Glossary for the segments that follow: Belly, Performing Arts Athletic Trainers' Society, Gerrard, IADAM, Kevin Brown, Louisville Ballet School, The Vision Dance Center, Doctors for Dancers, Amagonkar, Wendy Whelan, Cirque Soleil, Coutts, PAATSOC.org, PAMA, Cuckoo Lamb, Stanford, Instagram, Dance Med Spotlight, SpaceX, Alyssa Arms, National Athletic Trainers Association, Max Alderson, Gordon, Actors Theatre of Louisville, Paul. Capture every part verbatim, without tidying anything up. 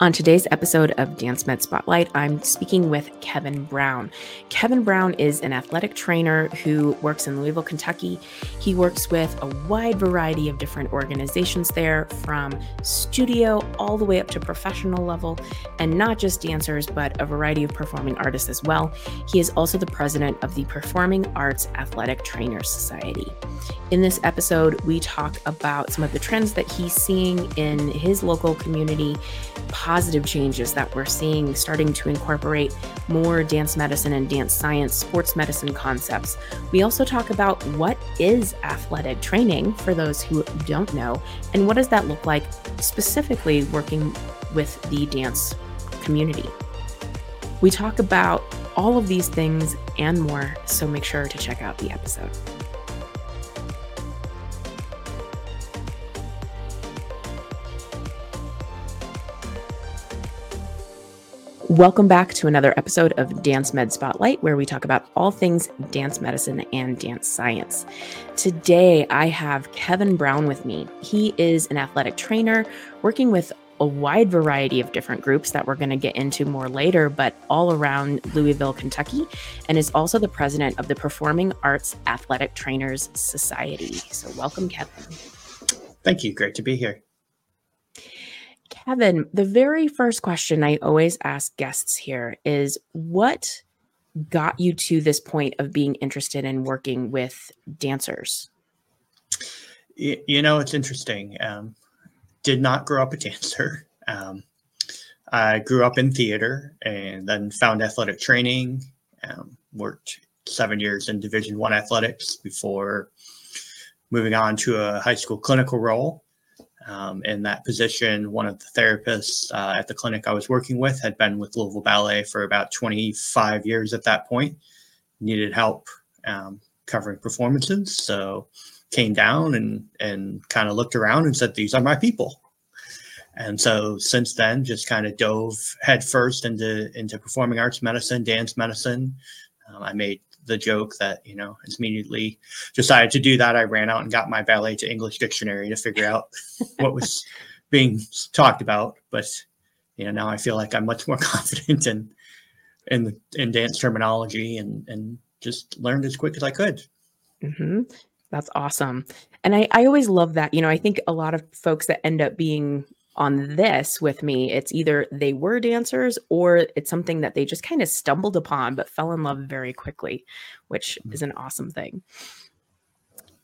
On today's episode of Dance Med Spotlight, I'm speaking with Kevin Brown. Kevin Brown is an athletic trainer who works in Louisville, Kentucky. He works with a wide variety of different organizations there, from studio all the way up to professional level, and not just dancers, but a variety of performing artists as well. He is also the president of the Performing Arts Athletic Trainers' Society. In this episode, we talk about some of the trends that he's seeing in his local community, positive changes that we're seeing starting to incorporate more dance medicine and dance science, sports medicine concepts. We also talk about what is athletic training for those who don't know, and what does that look like specifically working with the dance community. We talk about all of these things and more, so make sure to check out the episode. Welcome back to another episode of Dance Med Spotlight, where we talk about all things dance medicine and dance science. Today, I have Kevin Brown with me. He is an athletic trainer working with a wide variety of different groups that we're going to get into more later, but all around Louisville, Kentucky, and is also the president of the Performing Arts Athletic Trainers Society. So welcome, Kevin. Thank you. Great to be here. Kevin, the very first question I always ask guests here is, what got you to this point of being interested in working with dancers? You, you know, it's interesting. Um, did not grow up a dancer. Um, I grew up in theater and then found athletic training, um, worked seven years in Division One athletics before moving on to a high school clinical role. Um, in that position, one of the therapists uh, at the clinic I was working with had been with Louisville Ballet for about twenty-five years at that point, needed help um, covering performances. So came down and, and kind of looked around and said, these are my people. And so since then, just kind of dove headfirst into, into performing arts medicine, dance medicine. Um, I made the joke that, you know, immediately decided to do that. I ran out and got my ballet to English dictionary to figure out what was being talked about. But, you know, now I feel like I'm much more confident in in, the, in dance terminology and, and just learned as quick as I could. Mm-hmm. That's awesome. And I, I always love that. You know, I think a lot of folks that end up being on this with me, it's either they were dancers or it's something that they just kind of stumbled upon but fell in love very quickly, which is an awesome thing.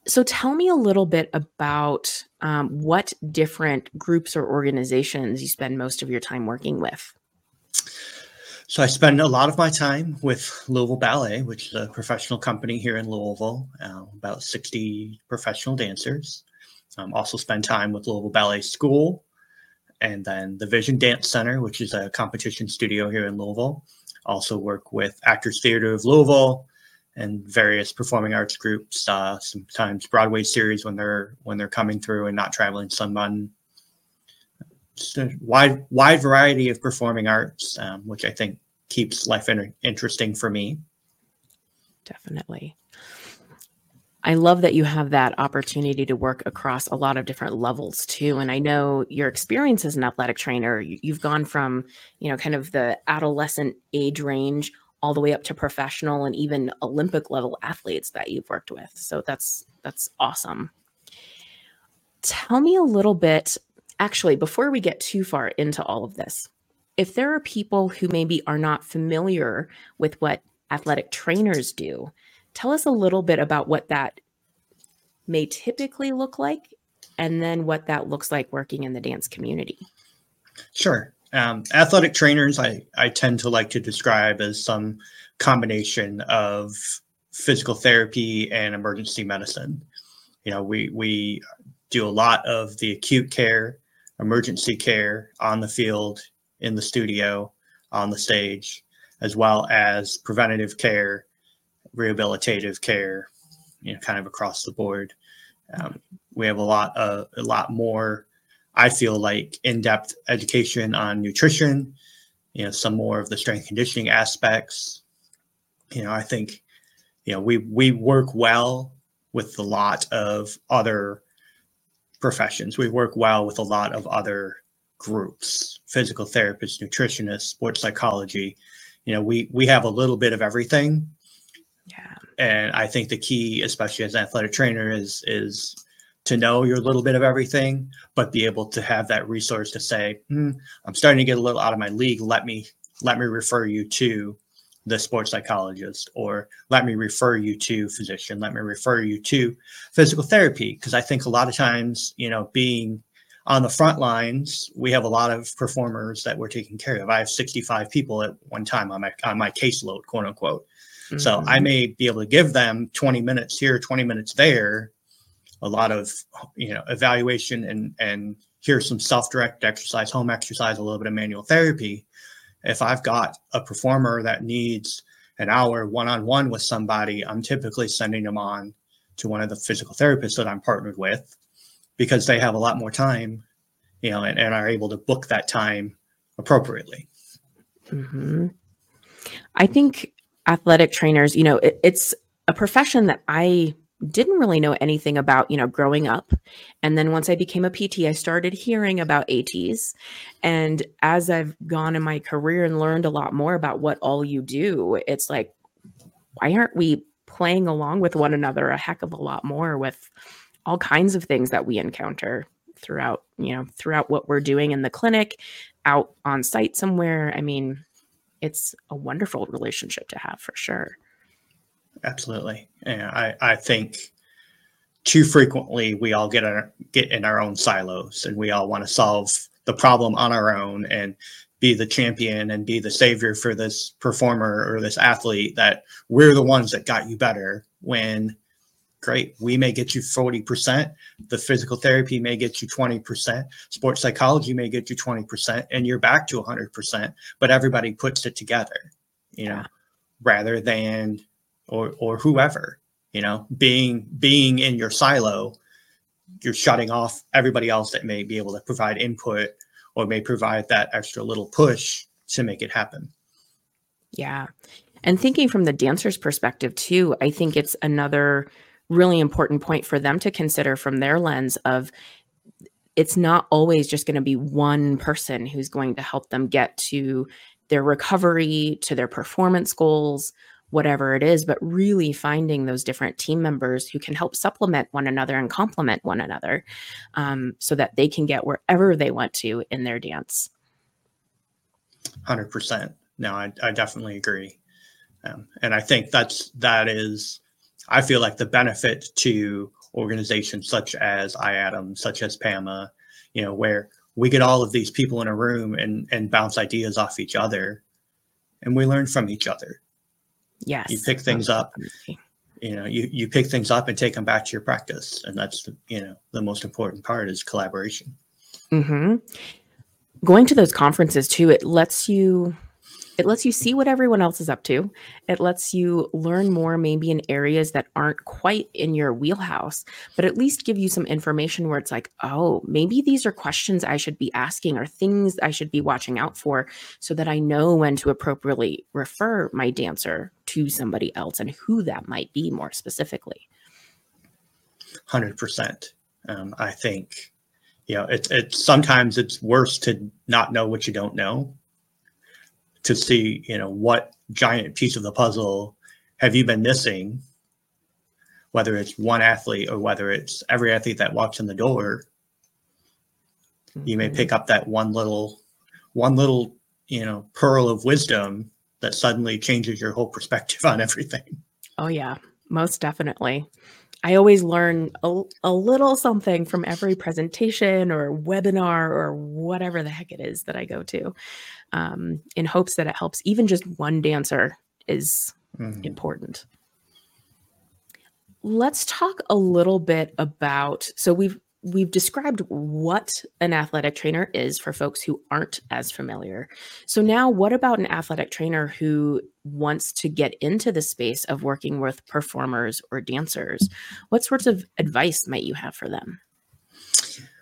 So tell me a little bit about um, what different groups or organizations you spend most of your time working with. So I spend a lot of my time with Louisville Ballet, which is a professional company here in Louisville, uh, about sixty professional dancers. Um, also spend time with Louisville Ballet School, and then the Vision Dance Center, which is a competition studio here in Louisville. Also work with Actors Theatre of Louisville and various performing arts groups, uh, sometimes Broadway series when they're when they're coming through and not traveling someone. So wide, wide variety of performing arts, um, which I think keeps life in- interesting for me. Definitely. I love that you have that opportunity to work across a lot of different levels too. And I know your experience as an athletic trainer, you've gone from, you know, kind of the adolescent age range all the way up to professional and even Olympic level athletes that you've worked with. So that's, that's awesome. Tell me a little bit, actually, before we get too far into all of this, if there are people who maybe are not familiar with what athletic trainers do, tell us a little bit about what that may typically look like and then what that looks like working in the dance community. Sure. Um, athletic trainers, I, I tend to like to describe as some combination of physical therapy and emergency medicine. You know, we, we do a lot of the acute care, emergency care on the field, in the studio, on the stage, as well as preventative care, rehabilitative care, you know, kind of across the board. Um, we have a lot, of, a lot more, I feel like, in-depth education on nutrition, you know, some more of the strength conditioning aspects. You know, I think, you know, we, we work well with a lot of other professions. We work well with a lot of other groups, physical therapists, nutritionists, sports psychology. You know, we, we have a little bit of everything. Yeah. And I think the key, especially as an athletic trainer, is, is to know your little bit of everything, but be able to have that resource to say, mm, I'm starting to get a little out of my league. Let me, let me refer you to the sports psychologist, or let me refer you to physician, let me refer you to physical therapy. Cause I think a lot of times, you know, being on the front lines, we have a lot of performers that we're taking care of. I have sixty-five people at one time on my, on my caseload, quote unquote. Mm-hmm. So I may be able to give them twenty minutes here, twenty minutes there, a lot of, you know, evaluation and, and here's some self-directed exercise, home exercise, a little bit of manual therapy. If I've got a performer that needs an hour one-on-one with somebody, I'm typically sending them on to one of the physical therapists that I'm partnered with, because they have a lot more time, you know, and, and are able to book that time appropriately. Mm-hmm. I think athletic trainers, you know, it, it's a profession that I didn't really know anything about, you know, growing up. And then once I became a P T, I started hearing about A Ts. And as I've gone in my career and learned a lot more about what all you do, it's like, why aren't we playing along with one another a heck of a lot more with all kinds of things that we encounter throughout, you know, throughout what we're doing in the clinic, out on site somewhere. I mean, it's a wonderful relationship to have, for sure. Absolutely. And I, I think too frequently we all get, our, get in our own silos, and we all want to solve the problem on our own and be the champion and be the savior for this performer or this athlete, that we're the ones that got you better, when great, we may get you forty percent, the physical therapy may get you twenty percent, sports psychology may get you twenty percent, and you're back to one hundred percent, but everybody puts it together, you know, yeah. rather than, or or whoever, you know, being being in your silo, you're shutting off everybody else that may be able to provide input or may provide that extra little push to make it happen. Yeah. And thinking from the dancer's perspective too, I think it's another really important point for them to consider from their lens of, it's not always just going to be one person who's going to help them get to their recovery, to their performance goals, whatever it is, but really finding those different team members who can help supplement one another and complement one another, um, so that they can get wherever they want to in their dance. one hundred percent. No, I, I definitely agree. Um, and I think that's, that is, I feel like the benefit to organizations such as I A D A M, such as PAMA, you know, where we get all of these people in a room and, and bounce ideas off each other, and we learn from each other. Yes. You pick things up, you know, you, you pick things up and take them back to your practice. And that's, the, you know, the most important part is collaboration. Mm-hmm. Going to those conferences too, it lets you... It lets you see what everyone else is up to. It lets you learn more, maybe in areas that aren't quite in your wheelhouse, but at least give you some information where it's like, oh, maybe these are questions I should be asking or things I should be watching out for, so that I know when to appropriately refer my dancer to somebody else and who that might be more specifically. one hundred percent. Um, I think, you know, it's it, sometimes it's worse to not know what you don't know, to see, you know, what giant piece of the puzzle have you been missing, whether it's one athlete or whether it's every athlete that walks in the door. Mm-hmm. You may pick up that one little, one little, you know, pearl of wisdom that suddenly changes your whole perspective on everything. Oh yeah, most definitely. I always learn a, a little something from every presentation or webinar or whatever the heck it is that I go to, um, in hopes that it helps. Even just one dancer is mm-hmm. important. Let's talk a little bit about, so we've, we've described what an athletic trainer is for folks who aren't as familiar. So now what about an athletic trainer who wants to get into the space of working with performers or dancers? What sorts of advice might you have for them?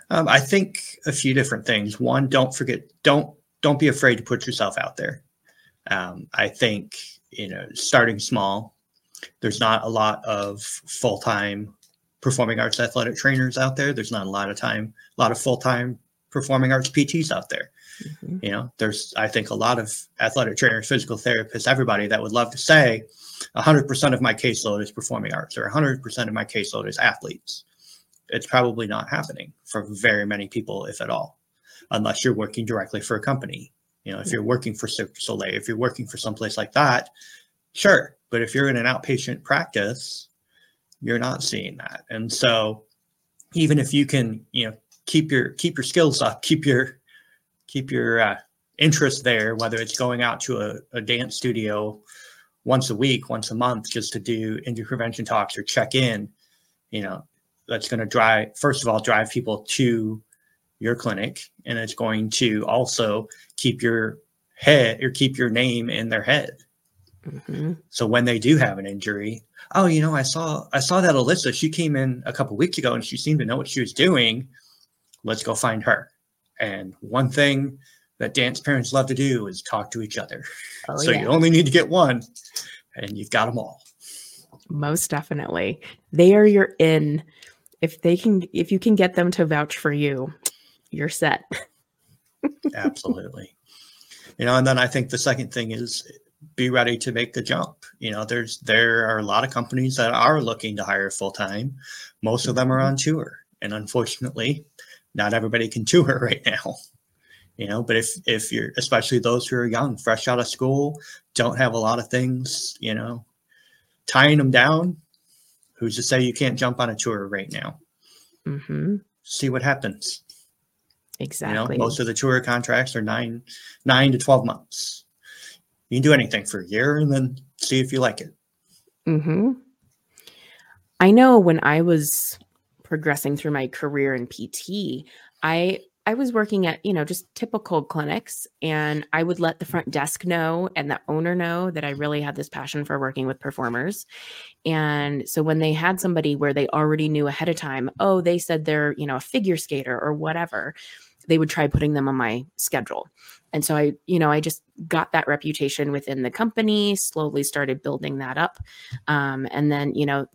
Um, I think a few different things. One, don't forget, don't, don't be afraid to put yourself out there. Um, I think, you know, starting small, there's not a lot of full-time performing arts athletic trainers out there. There's not a lot of time, a lot of full-time performing arts P Ts out there. Mm-hmm. You know, there's, I think, a lot of athletic trainers, physical therapists, everybody that would love to say one hundred percent of my caseload is performing arts or one hundred percent of my caseload is athletes. It's probably not happening for very many people, if at all, unless you're working directly for a company. You know, if you're working for Cirque Soleil, if you're working for someplace like that, sure. But if you're in an outpatient practice, you're not seeing that. And so even if you can, you know, keep your keep your skills up, keep your keep your uh, interest there, whether it's going out to a, a dance studio once a week, once a month, just to do injury prevention talks or check in, you know, that's going to drive, first of all, drive people to your clinic. And it's going to also keep your head or keep your name in their head. Mm-hmm. So when they do have an injury, oh, you know, I saw, I saw that Alyssa, she came in a couple of weeks ago and she seemed to know what she was doing. Let's go find her. And one thing that dance parents love to do is talk to each other. Oh, so yeah. You only need to get one and you've got them all. Most definitely. They are your in. If they can, if you can get them to vouch for you, you're set. Absolutely. You know, and then I think the second thing is be ready to make the jump. You know, there's, there are a lot of companies that are looking to hire full-time. Most of them are on tour. And unfortunately, not everybody can tour right now, you know, but if, if you're, especially those who are young, fresh out of school, don't have a lot of things, you know, tying them down, who's to say you can't jump on a tour right now? Mm-hmm. See what happens. Exactly. You know, most of the tour contracts are nine, nine to twelve months. You can do anything for a year and then see if you like it. Mm-hmm. I know when I was progressing through my career in P T, I, I was working at, you know, just typical clinics, and I would let the front desk know and the owner know that I really had this passion for working with performers. And so when they had somebody where they already knew ahead of time, oh, they said they're, you know, a figure skater or whatever, they would try putting them on my schedule. And so I, you know, I just got that reputation within the company, slowly started building that up. Um, and then, you know,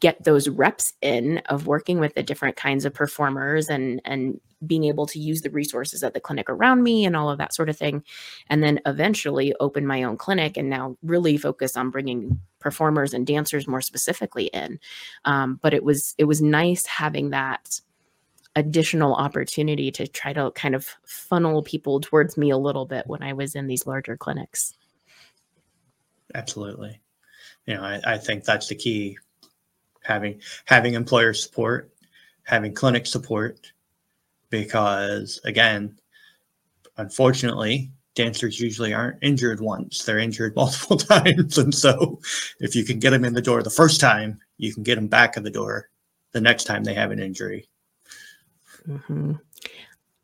get those reps in of working with the different kinds of performers and, and being able to use the resources at the clinic around me and all of that sort of thing. And then eventually open my own clinic and now really focus on bringing performers and dancers more specifically in. Um, but it was, it was nice having that additional opportunity to try to kind of funnel people towards me a little bit when I was in these larger clinics. Absolutely. You know, I, I think that's the key. Having having employer support, having clinic support, because again, unfortunately, dancers usually aren't injured once. They're injured multiple times. And so if you can get them in the door the first time, you can get them back in the door the next time they have an injury. Mm-hmm.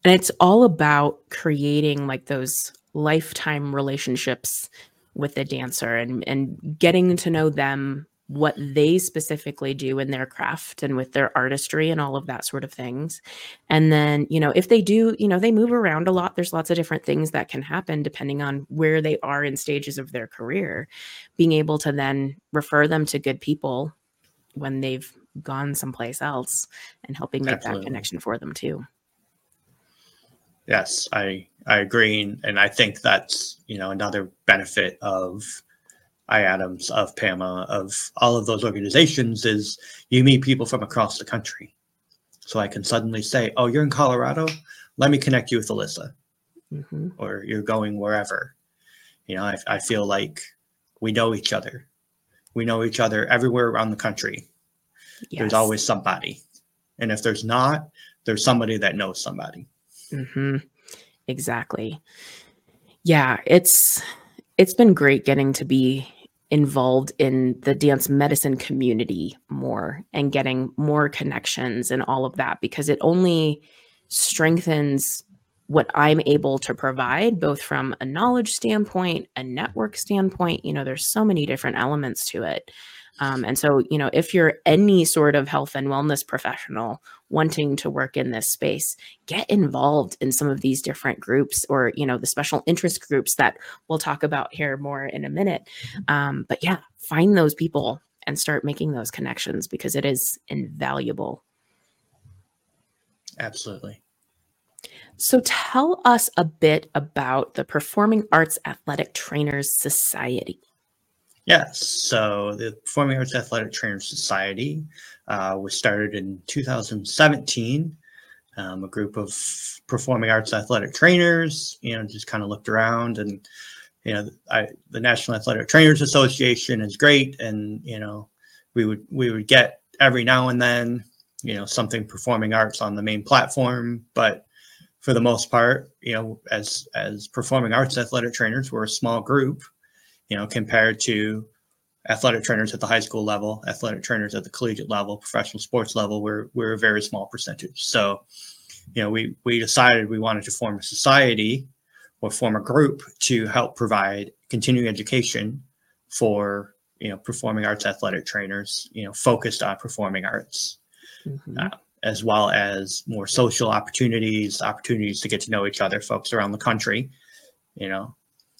And it's all about creating like those lifetime relationships with the dancer and, and getting to know them, what they specifically do in their craft and with their artistry and all of that sort of things. And then, you know, if they do, you know, they move around a lot, there's lots of different things that can happen depending on where they are in stages of their career, being able to then refer them to good people when they've gone someplace else and helping make Absolutely. That connection for them too. Yes, I, I agree. And I think that's, you know, another benefit of I A D A Ms, of PAMA, of all of those organizations is you meet people from across the country. So I can suddenly say, oh, you're in Colorado. Let me connect you with Alyssa. Mm-hmm. Or you're going wherever. You know, I, I feel like we know each other. We know each other everywhere around the country. Yes. There's always somebody. And if there's not, there's somebody that knows somebody. Mm-hmm. Exactly. Yeah, it's... It's been great getting to be involved in the dance medicine community more and getting more connections and all of that, because it only strengthens what I'm able to provide, both from a knowledge standpoint, a network standpoint. You know, there's so many different elements to it. Um, and so, you know, if you're any sort of health and wellness professional wanting to work in this space, get involved in some of these different groups or, you know, the special interest groups that we'll talk about here more in a minute. Um, but yeah, find those people and start making those connections, because it is invaluable. Absolutely. So tell us a bit about the Performing Arts Athletic Trainers' Society. Yes, so the Performing Arts Athletic Trainers' Society uh, was started in two thousand seventeen. Um, a group of performing arts athletic trainers, you know, just kind of looked around, and, you know, I, the National Athletic Trainers Association is great. And, you know, we would we would get every now and then, you know, something performing arts on the main platform. But for the most part, you know, as as performing arts athletic trainers, we're a small group, you know, compared to athletic trainers at the high school level, athletic trainers at the collegiate level, professional sports level, we're, we're a very small percentage. So, you know, we, we decided we wanted to form a society or form a group to help provide continuing education for, you know, performing arts athletic trainers, you know, focused on performing arts, mm-hmm. uh, as well as more social opportunities, opportunities to get to know each other, folks around the country, you know.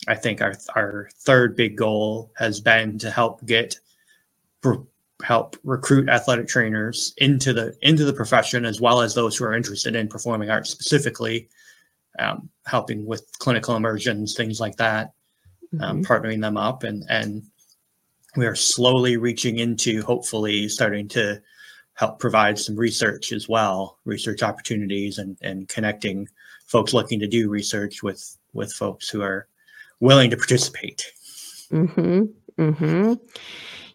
I think our our third big goal has been to help get help recruit athletic trainers into the into the profession, as well as those who are interested in performing arts specifically, um, helping with clinical immersions, things like that, mm-hmm. um, partnering them up, and and we are slowly reaching into hopefully starting to help provide some research as well, research opportunities, and and connecting folks looking to do research with with folks who are willing to participate. Mm-hmm. Mm-hmm.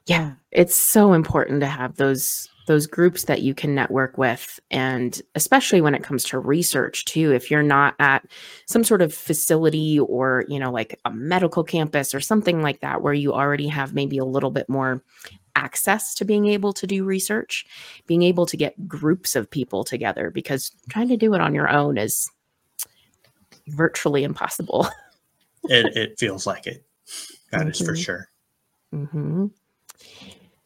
Yeah, it's so important to have those those groups that you can network with, and especially when it comes to research too. If you're not at some sort of facility or, you know, like a medical campus or something like that, where you already have maybe a little bit more access to being able to do research, being able to get groups of people together, because trying to do it on your own is virtually impossible. It, it feels like it. That mm-hmm. is for sure. Mm-hmm.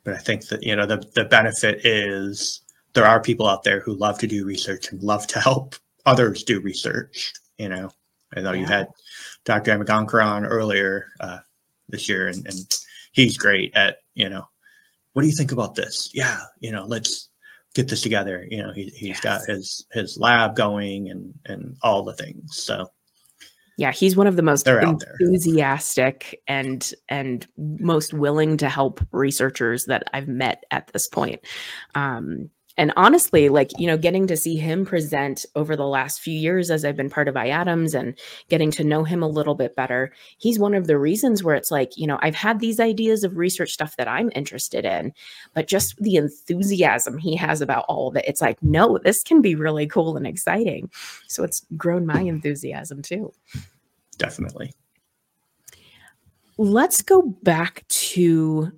But I think that, you know, the, the benefit is there are people out there who love to do research and love to help others do research. You know, I know yeah. you had Doctor Amagonkar on earlier uh, this year, and, and he's great at, you know, what do you think about this? Yeah, you know, let's get this together. You know, he, he's yes. got his, his lab going, and, and all the things. So. Yeah, he's one of the most enthusiastic and and most willing to help researchers that I've met at this point. Um, and honestly, like, you know, getting to see him present over the last few years as I've been part of I A D A M's and getting to know him a little bit better, he's one of the reasons where it's like, you know, I've had these ideas of research stuff that I'm interested in, but just the enthusiasm he has about all of it, it's like, no, this can be really cool and exciting. So it's grown my enthusiasm too. Definitely. Let's go back to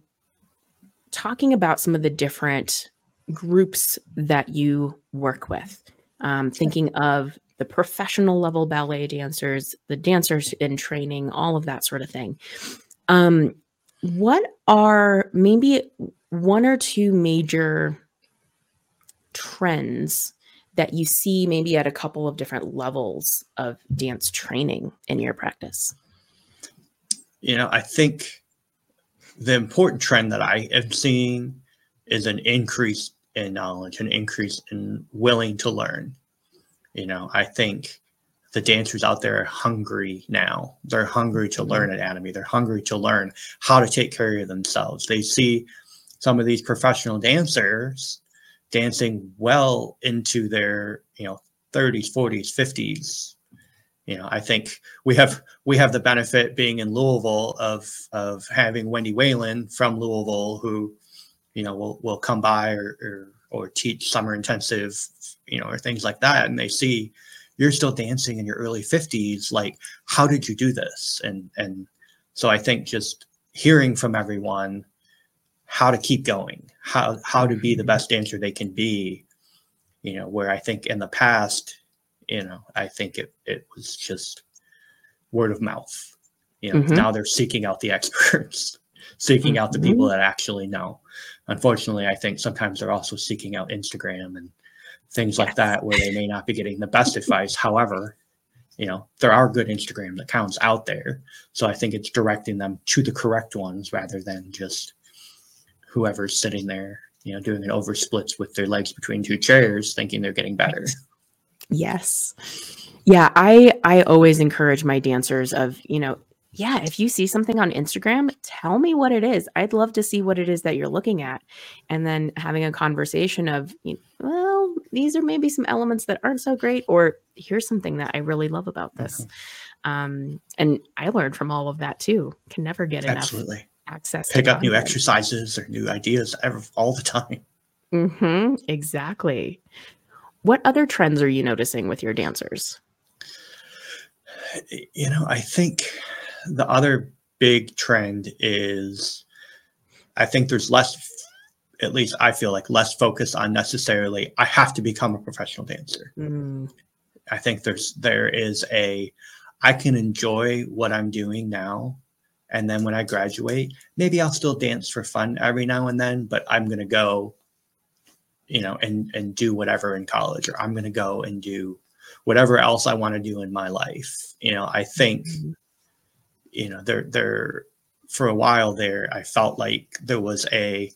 talking about some of the different groups that you work with, um, thinking of the professional level ballet dancers, the dancers in training, all of that sort of thing. Um, what are maybe one or two major trends that you see maybe at a couple of different levels of dance training in your practice? You know, I think the important trend that I am seeing is an increase in knowledge, an increase in willing to learn. You know, I think the dancers out there are hungry now. They're hungry to learn anatomy. They're hungry to learn how to take care of themselves. They see some of these professional dancers dancing well into their, you know, thirties, forties, fifties. You know, I think we have we have the benefit being in Louisville of of having Wendy Whelan from Louisville, who, you know, we'll, we'll come by or, or, or teach summer intensive, you know, or things like that. And they see you're still dancing in your early fifties. Like, how did you do this? And, and so I think just hearing from everyone how to keep going, how, how to be the best dancer they can be, you know, where I think in the past, you know, I think it, it was just word of mouth, you know, mm-hmm. now they're seeking out the experts, seeking out the people that actually know. Unfortunately, I think sometimes they're also seeking out Instagram and things like that, where they may not be getting the best advice. However, you know, there are good Instagram accounts out there. So I think it's directing them to the correct ones rather than just whoever's sitting there, you know, doing an oversplits with their legs between two chairs, thinking they're getting better. Yes. Yeah, I, I always encourage my dancers of, you know, yeah, if you see something on Instagram, tell me what it is. I'd love to see what it is that you're looking at. And then having a conversation of, you know, well, these are maybe some elements that aren't so great, or here's something that I really love about this. Mm-hmm. Um, and I learned from all of that too. Can never get Absolutely. Enough access. Pick to up content. New exercises or new ideas all the time. Mm-hmm. Exactly. What other trends are you noticing with your dancers? You know, I think the other big trend is, I think there's less, at least I feel like less focus on necessarily, I have to become a professional dancer. Mm. I think there's, there is a, I can enjoy what I'm doing now. And then when I graduate, maybe I'll still dance for fun every now and then, but I'm going to go, you know, and, and do whatever in college, or I'm going to go and do whatever else I want to do in my life. You know, I think, mm-hmm. you know, there, there, for a while there, I felt like there was a,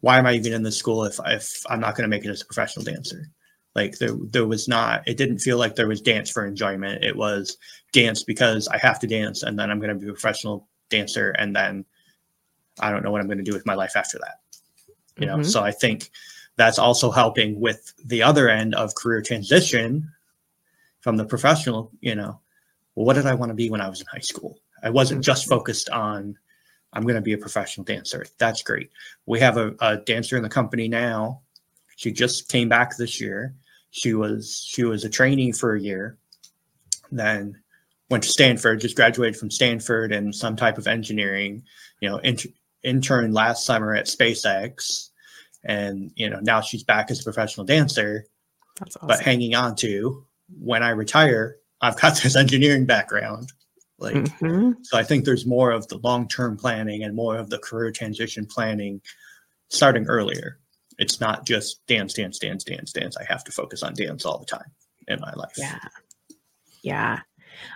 why am I even in this school if, if I'm not going to make it as a professional dancer? Like there, there was not, it didn't feel like there was dance for enjoyment. It was dance because I have to dance, and then I'm going to be a professional dancer. And then I don't know what I'm going to do with my life after that. You mm-hmm. know, so I think that's also helping with the other end of career transition from the professional, you know, well, what did I want to be when I was in high school? I wasn't just focused on, I'm going to be a professional dancer. That's great. We have a, a dancer in the company now. She just came back this year. She was, she was a trainee for a year, then went to Stanford, just graduated from Stanford and some type of engineering, you know, int- interned last summer at SpaceX. And, you know, now she's back as a professional dancer, that's awesome. But hanging on to, when I retire, I've got this engineering background. Like, mm-hmm. So I think there's more of the long-term planning and more of the career transition planning starting earlier. It's not just dance, dance, dance, dance, dance. I have to focus on dance all the time in my life. Yeah. Yeah.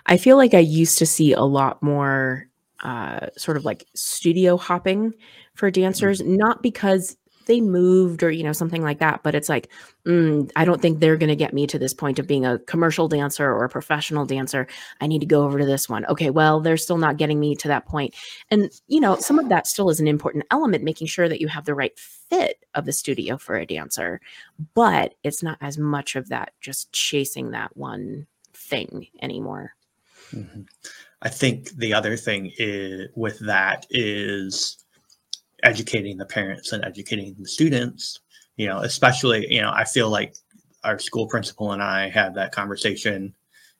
I feel like I used to see a lot more uh, sort of like studio hopping for dancers, mm-hmm. not because they moved or, you know, something like that. But it's like, mm, I don't think they're going to get me to this point of being a commercial dancer or a professional dancer. I need to go over to this one. Okay, well, they're still not getting me to that point. And, you know, some of that still is an important element, making sure that you have the right fit of the studio for a dancer. But it's not as much of that just chasing that one thing anymore. Mm-hmm. I think the other thing is, with that is educating the parents and educating the students, you know, especially, you know, I feel like our school principal and I have that conversation,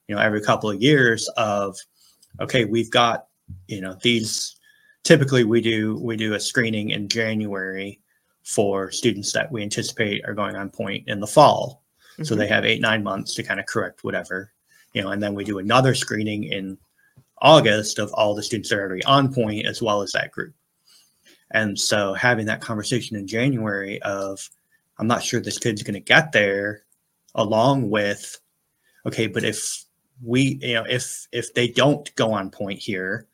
you know, every couple of years of, okay, we've got, you know, these, typically we do, we do a screening in January for students that we anticipate are going on point in the fall. Mm-hmm. So they have eight, nine months to kind of correct whatever, you know, and then we do another screening in August of all the students that are already on point, as well as that group. And so having that conversation in January of, I'm not sure this kid's going to get there, along with, okay, but if we, you know, if, if they don't go on point here,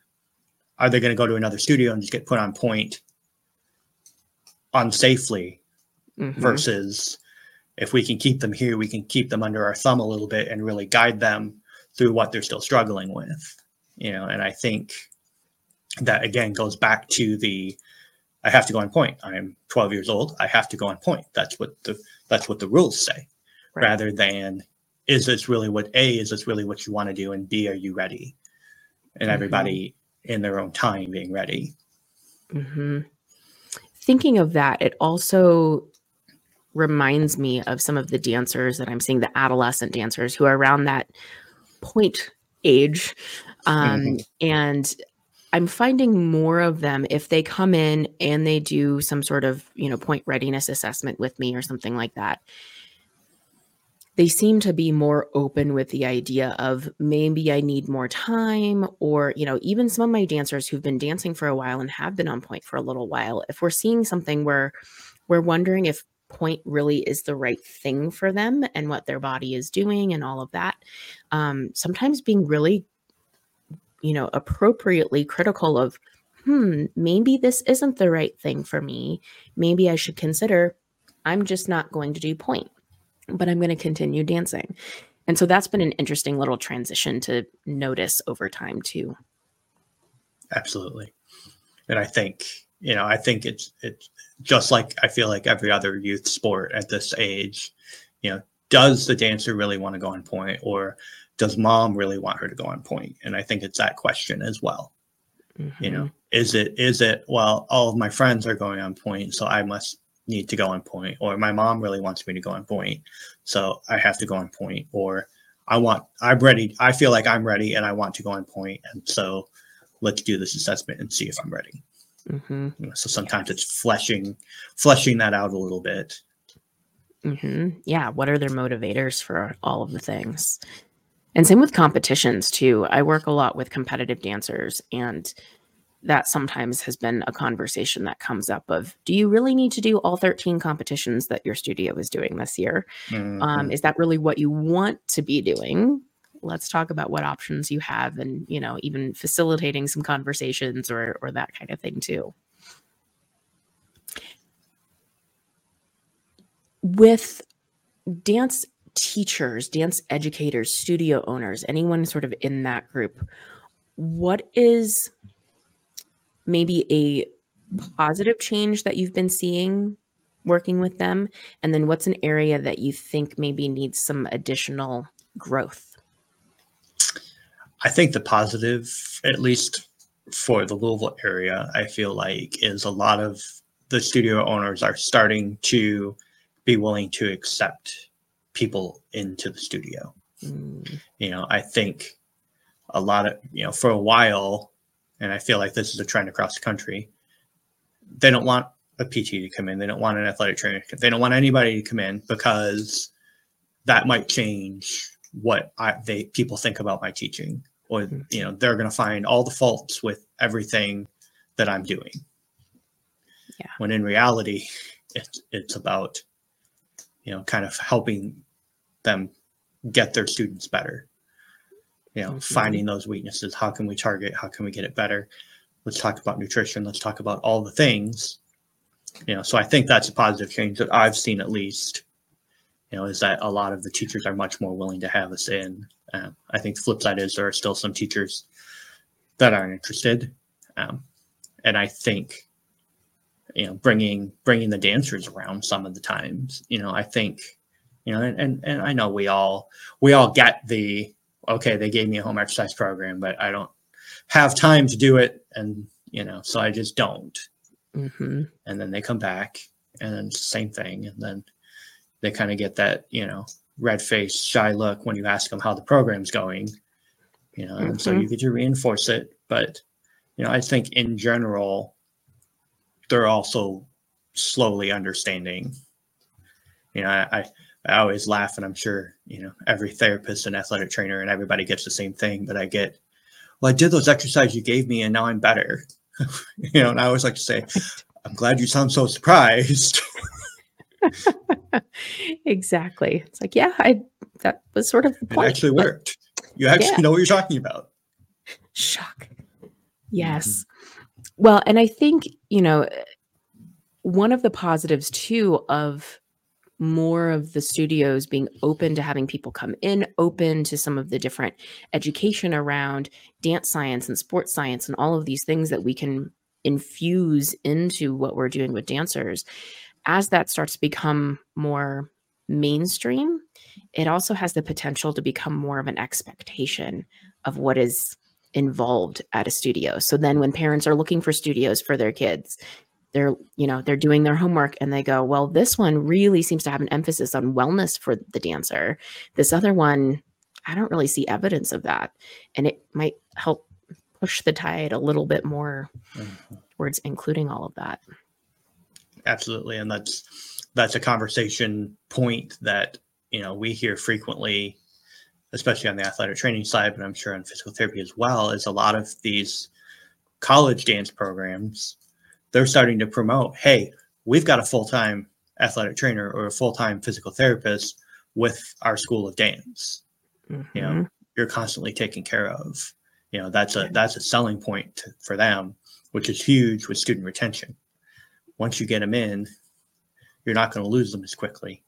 are they going to go to another studio and just get put on point unsafely? Mm-hmm. Versus if we can keep them here, we can keep them under our thumb a little bit and really guide them through what they're still struggling with, you know? And I think that again goes back to the, I have to go on point. I'm twelve years old. I have to go on point. That's what the that's what the rules say, right? Rather than, is this really what A, is this really what you want to do? And B, are you ready? And mm-hmm. everybody in their own time being ready. Mm-hmm. Thinking of that, it also reminds me of some of the dancers that I'm seeing, the adolescent dancers who are around that point age. Um, mm-hmm. And I'm finding more of them, if they come in and they do some sort of, you know, point readiness assessment with me or something like that, they seem to be more open with the idea of maybe I need more time, or, you know, even some of my dancers who've been dancing for a while and have been on point for a little while, if we're seeing something where we're wondering if point really is the right thing for them and what their body is doing and all of that, um, sometimes being really, you know, appropriately critical of, hmm, maybe this isn't the right thing for me. Maybe I should consider, I'm just not going to do point, but I'm going to continue dancing. And so that's been an interesting little transition to notice over time too. Absolutely. And I think, you know, I think it's, it's just like, I feel like every other youth sport at this age, you know, does the dancer really want to go on point, or does mom really want her to go on point? And I think it's that question as well. Mm-hmm. You know, is it, is it, well, all of my friends are going on point, so I must need to go on point, or my mom really wants me to go on point, so I have to go on point, or I want, I'm ready. I feel like I'm ready and I want to go on point, and so let's do this assessment and see if I'm ready. Mm-hmm. You know, so sometimes yes. it's fleshing, fleshing that out a little bit. Mm-hmm. Yeah. What are their motivators for all of the things? And same with competitions too. I work a lot with competitive dancers, and that sometimes has been a conversation that comes up of, do you really need to do all thirteen competitions that your studio is doing this year? Mm-hmm. Um, is that really what you want to be doing? Let's talk about what options you have, and, you know, even facilitating some conversations or, or that kind of thing too. With dance teachers, dance educators, studio owners, anyone sort of in that group, what is maybe a positive change that you've been seeing working with them? And then what's an area that you think maybe needs some additional growth? I think the positive, at least for the Louisville area, I feel like is a lot of the studio owners are starting to be willing to accept people into the studio. Mm. You know, I think a lot of, you know, for a while, and I feel like this is a trend across the country, they don't want a P T to come in. They don't want an athletic trainer. They don't want anybody to come in because that might change what I, they people think about my teaching, or, you know, they're going to find all the faults with everything that I'm doing. Yeah. When in reality, it's, it's about, you know, kind of helping them get their students better. You know, mm-hmm. finding those weaknesses. How can we target? How can we get it better? Let's talk about nutrition. Let's talk about all the things, you know. So I think that's a positive change that I've seen, at least, you know, is that a lot of the teachers are much more willing to have us in. Um, I think the flip side is there are still some teachers that aren't interested. Um, and I think, you know, bringing, bringing the dancers around some of the times, you know, I think, you know, and, and, and I know we all, we all get the, okay, they gave me a home exercise program, but I don't have time to do it. And, you know, so I just don't. Mm-hmm. And then they come back and then same thing. And then they kind of get that, you know, red face, shy look when you ask them how the program's going, you know, mm-hmm. and so you get to reinforce it. But, you know, I think in general, they're also slowly understanding. You know, I, I, I always laugh, and I'm sure, you know, every therapist and athletic trainer and everybody gets the same thing, but I get, well, I did those exercises you gave me and now I'm better. You know, and I always like to say, I'm glad you sound so surprised. Exactly. It's like, yeah, I, that was sort of the point. It actually worked. You actually yeah. know what you're talking about. Shock. Yes. Mm-hmm. Well, and I think, you know, one of the positives too of more of the studios being open to having people come in, open to some of the different education around dance science and sports science and all of these things that we can infuse into what we're doing with dancers. As that starts to become more mainstream, it also has the potential to become more of an expectation of what is involved at a studio. So then when parents are looking for studios for their kids, they're, you know, they're doing their homework and they go, well, this one really seems to have an emphasis on wellness for the dancer. This other one, I don't really see evidence of that. And it might help push the tide a little bit more towards including all of that. Absolutely. And that's, that's a conversation point that, you know, we hear frequently, especially on the athletic training side, but I'm sure on physical therapy as well, is a lot of these college dance programs, they're starting to promote, hey, we've got a full-time athletic trainer or a full-time physical therapist with our school of dance. Mm-hmm. You know, you're constantly taken care of, you know, that's a, that's a selling point for them, which is huge with student retention. Once you get them in, you're not going to lose them as quickly.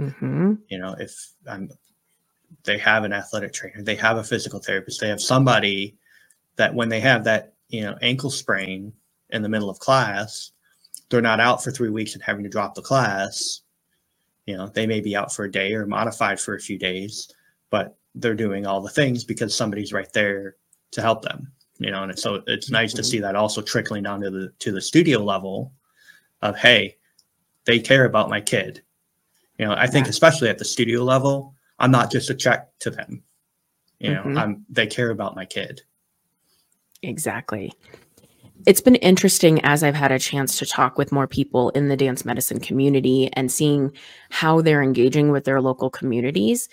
Mm-hmm. You know, if I'm they have an athletic trainer, they have a physical therapist, they have somebody that when they have that, you know, ankle sprain in the middle of class, they're not out for three weeks and having to drop the class. You know, they may be out for a day or modified for a few days, but they're doing all the things because somebody's right there to help them, you know? And it's, so it's nice to see that also trickling down to the, to the studio level of, hey, they care about my kid. You know, I think especially at the studio level, I'm not just a check to them, you know, mm-hmm. I'm, they care about my kid. Exactly. It's been interesting as I've had a chance to talk with more people in the dance medicine community and seeing how they're engaging with their local communities.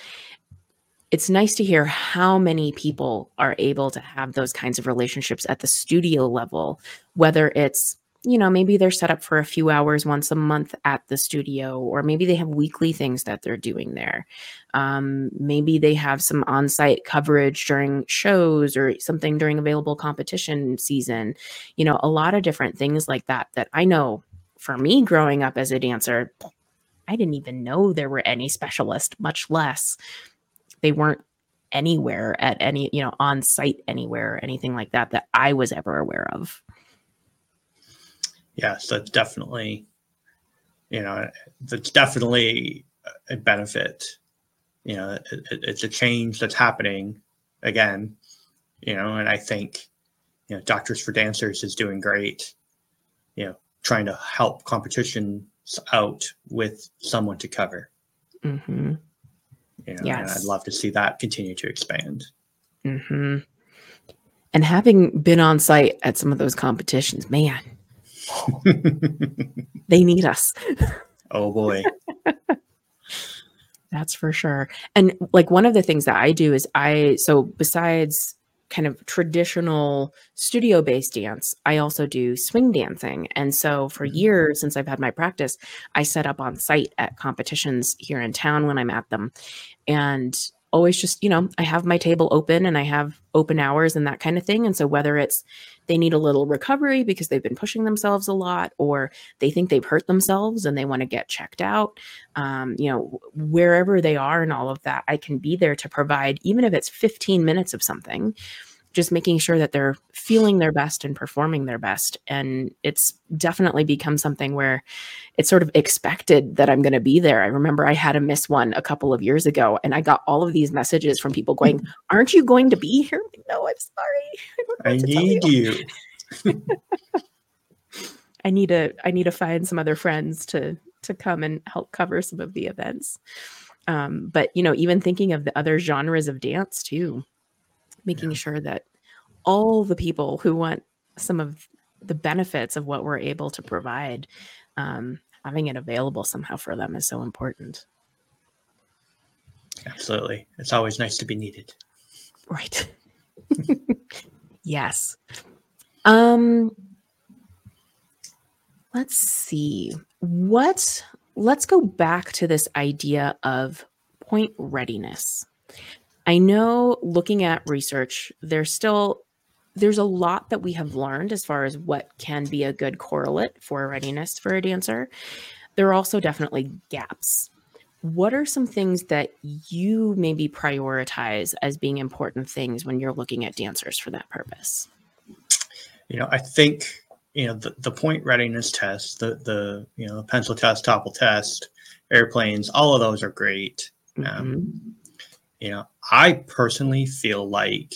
It's nice to hear how many people are able to have those kinds of relationships at the studio level, whether it's, you know, maybe they're set up for a few hours once a month at the studio, or maybe they have weekly things that they're doing there. Um, maybe they have some on-site coverage during shows or something during available competition season. You know, a lot of different things like that, that I know for me growing up as a dancer, I didn't even know there were any specialists, much less they weren't anywhere at any, you know, on site anywhere or anything like that, that I was ever aware of. Yeah, so it's definitely, you know, it's definitely a benefit. You know, it, it's a change that's happening again, you know, and I think, you know, Doctors for Dancers is doing great, you know, trying to help competitions out with someone to cover. Mm-hmm. You know, yes. And I'd love to see that continue to expand. Mm-hmm. And having been on site at some of those competitions, man. They need us. Oh boy. That's for sure. And like one of the things that I do is I, so besides kind of traditional studio-based dance, I also do swing dancing. And so for years since I've had my practice, I set up on site at competitions here in town when I'm at them. And always just, you know, I have my table open and I have open hours and that kind of thing. And so whether it's they need a little recovery because they've been pushing themselves a lot, or they think they've hurt themselves and they want to get checked out, um, you know, wherever they are and all of that, I can be there to provide, even if it's fifteen minutes of something, just making sure that they're feeling their best and performing their best. And it's definitely become something where it's sort of expected that I'm going to be there. I remember I had a miss one a couple of years ago, and I got all of these messages from people going, aren't you going to be here? Like, no, I'm sorry. I, I need you. you. I need to, I need to find some other friends to, to come and help cover some of the events. Um, but, you know, even thinking of the other genres of dance too, making yeah. sure that all the people who want some of the benefits of what we're able to provide, um, having it available somehow for them is so important. Absolutely. It's always nice to be needed. Right. Yes. Um, let's see. What, let's go back to this idea of point readiness. I know looking at research, there's still, there's a lot that we have learned as far as what can be a good correlate for readiness for a dancer. There are also definitely gaps. What are some things that you maybe prioritize as being important things when you're looking at dancers for that purpose? You know, I think, you know, the, the point readiness test, the, the, you know, pencil test, topple test, airplanes, all of those are great. Mm-hmm. Um, You know, I personally feel like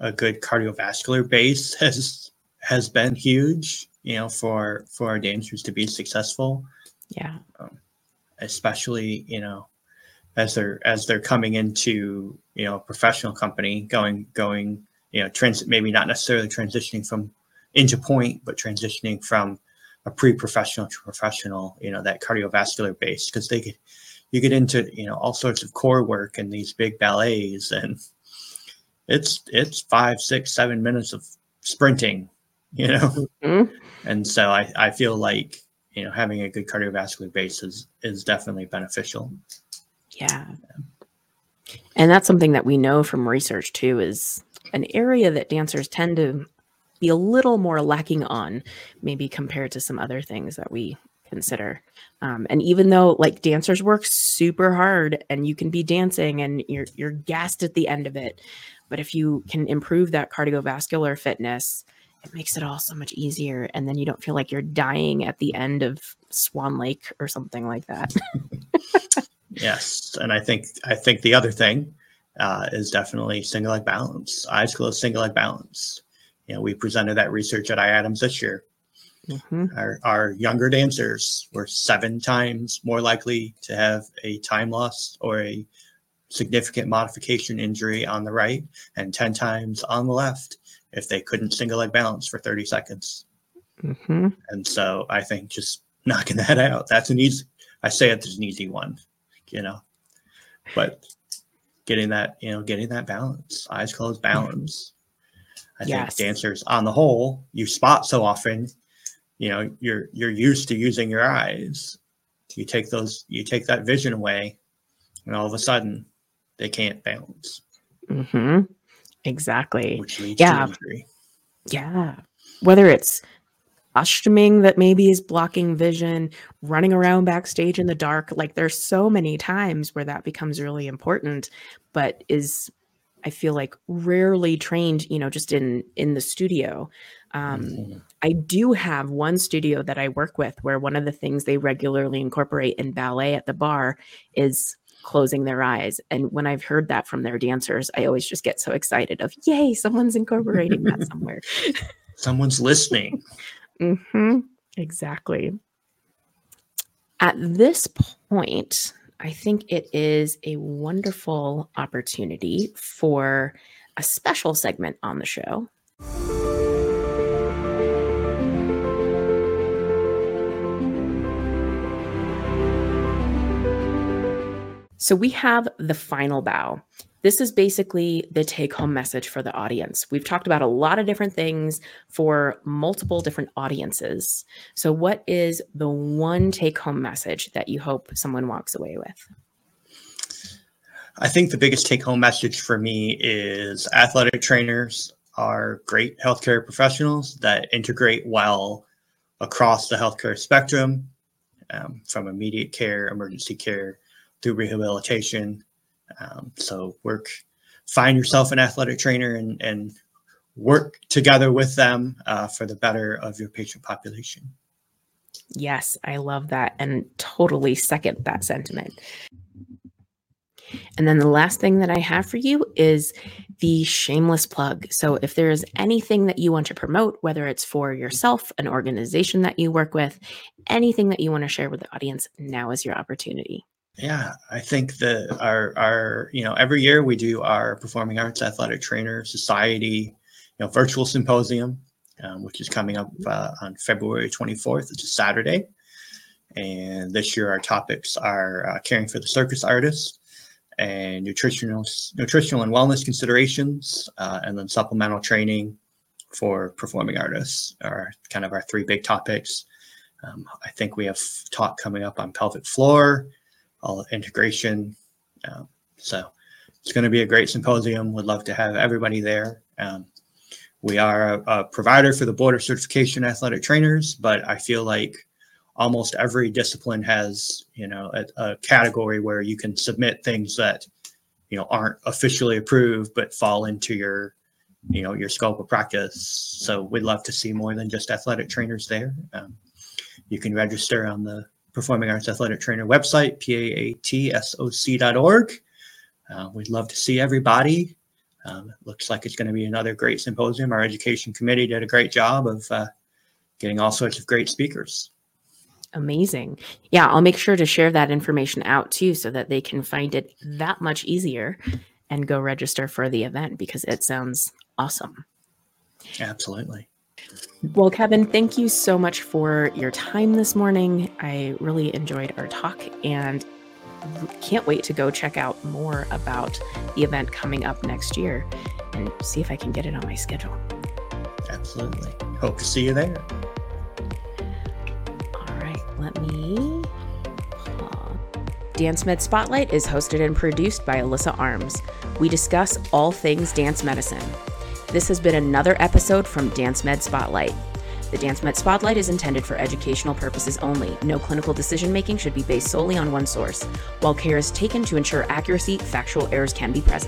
a good cardiovascular base has has been huge, you know, for for our dancers to be successful. Yeah. Um, especially, you know, as they're as they're coming into, you know, a professional company, going going, you know, trans- maybe not necessarily transitioning from into point, but transitioning from a pre-professional to professional, you know, that cardiovascular base, because they could. You get into, you know, all sorts of core work in these big ballets, and it's it's five, six, seven minutes of sprinting, you know. Mm-hmm. And so I, I feel like, you know, having a good cardiovascular base is, is definitely beneficial. Yeah. yeah. And that's something that we know from research too, is an area that dancers tend to be a little more lacking on, maybe compared to some other things that we consider. Um, and even though like dancers work super hard and you can be dancing and you're, you're gassed at the end of it, but if you can improve that cardiovascular fitness, it makes it all so much easier. And then you don't feel like you're dying at the end of Swan Lake or something like that. Yes. And I think, I think the other thing uh, is definitely single leg balance. Eyes closed, single leg balance. You know, we presented that research at I A D A M this year. Mm-hmm. Our, our younger dancers were seven times more likely to have a time loss or a significant modification injury on the right and ten times on the left if they couldn't single leg balance for thirty seconds. Mm-hmm. And so I think just knocking that out, that's an easy, I say it's an easy one, you know, but getting that, you know, getting that balance, eyes closed balance. I yes. think dancers on the whole, you spot so often. You know, you're you're used to using your eyes. You take those, you take that vision away, and all of a sudden, they can't balance. Mm-hmm. Exactly. Which leads yeah. to injury. Yeah. Whether it's costuming that maybe is blocking vision, running around backstage in the dark, like there's so many times where that becomes really important, but is I feel like rarely trained. You know, just in in the studio. Um, mm-hmm. I do have one studio that I work with where one of the things they regularly incorporate in ballet at the bar is closing their eyes. And when I've heard that from their dancers, I always just get so excited of, yay, someone's incorporating that somewhere. Someone's listening. Mm-hmm. Exactly. At this point, I think it is a wonderful opportunity for a special segment on the show. So we have the final bow. This is basically the take-home message for the audience. We've talked about a lot of different things for multiple different audiences. So what is the one take-home message that you hope someone walks away with? I think the biggest take-home message for me is athletic trainers are great healthcare professionals that integrate well across the healthcare spectrum, um, from immediate care, emergency care, through rehabilitation. Um, so work, find yourself an athletic trainer and, and work together with them uh, for the better of your patient population. Yes, I love that and totally second that sentiment. And then the last thing that I have for you is the shameless plug. So if there is anything that you want to promote, whether it's for yourself, an organization that you work with, anything that you want to share with the audience, now is your opportunity. Yeah, I think that our, our, you know, every year we do our Performing Arts Athletic Trainers Society, you know, virtual symposium, um, which is coming up uh, on February twenty-fourth. It's a Saturday. And this year our topics are uh, caring for the circus artist and nutritional, nutritional and wellness considerations, uh, and then supplemental training for performing artists are kind of our three big topics. Um, I think we have talk coming up on pelvic floor, all integration. Um, so it's going to be a great symposium. Would love to have everybody there. Um, we are a, a provider for the Board of Certification Athletic Trainers, but I feel like almost every discipline has, you know, a, a category where you can submit things that, you know, aren't officially approved, but fall into your, you know, your scope of practice. So we'd love to see more than just athletic trainers there. Um, you can register on the Performing Arts Athletic Trainer website, P A A T S O C dot org. Uh, we'd love to see everybody. Um, it looks like it's going to be another great symposium. Our education committee did a great job of uh, getting all sorts of great speakers. Amazing. Yeah, I'll make sure to share that information out too so that they can find it that much easier and go register for the event because it sounds awesome. Absolutely. Well, Kevin, thank you so much for your time this morning. I really enjoyed our talk and can't wait to go check out more about the event coming up next year and see if I can get it on my schedule. Absolutely. Hope to see you there. All right, let me... Dance Med Spotlight is hosted and produced by Alyssa Arms. We discuss all things dance medicine. This has been another episode from Dance Med Spotlight. The Dance Med Spotlight is intended for educational purposes only. No clinical decision-making should be based solely on one source, while care is taken to ensure accuracy, factual errors can be present.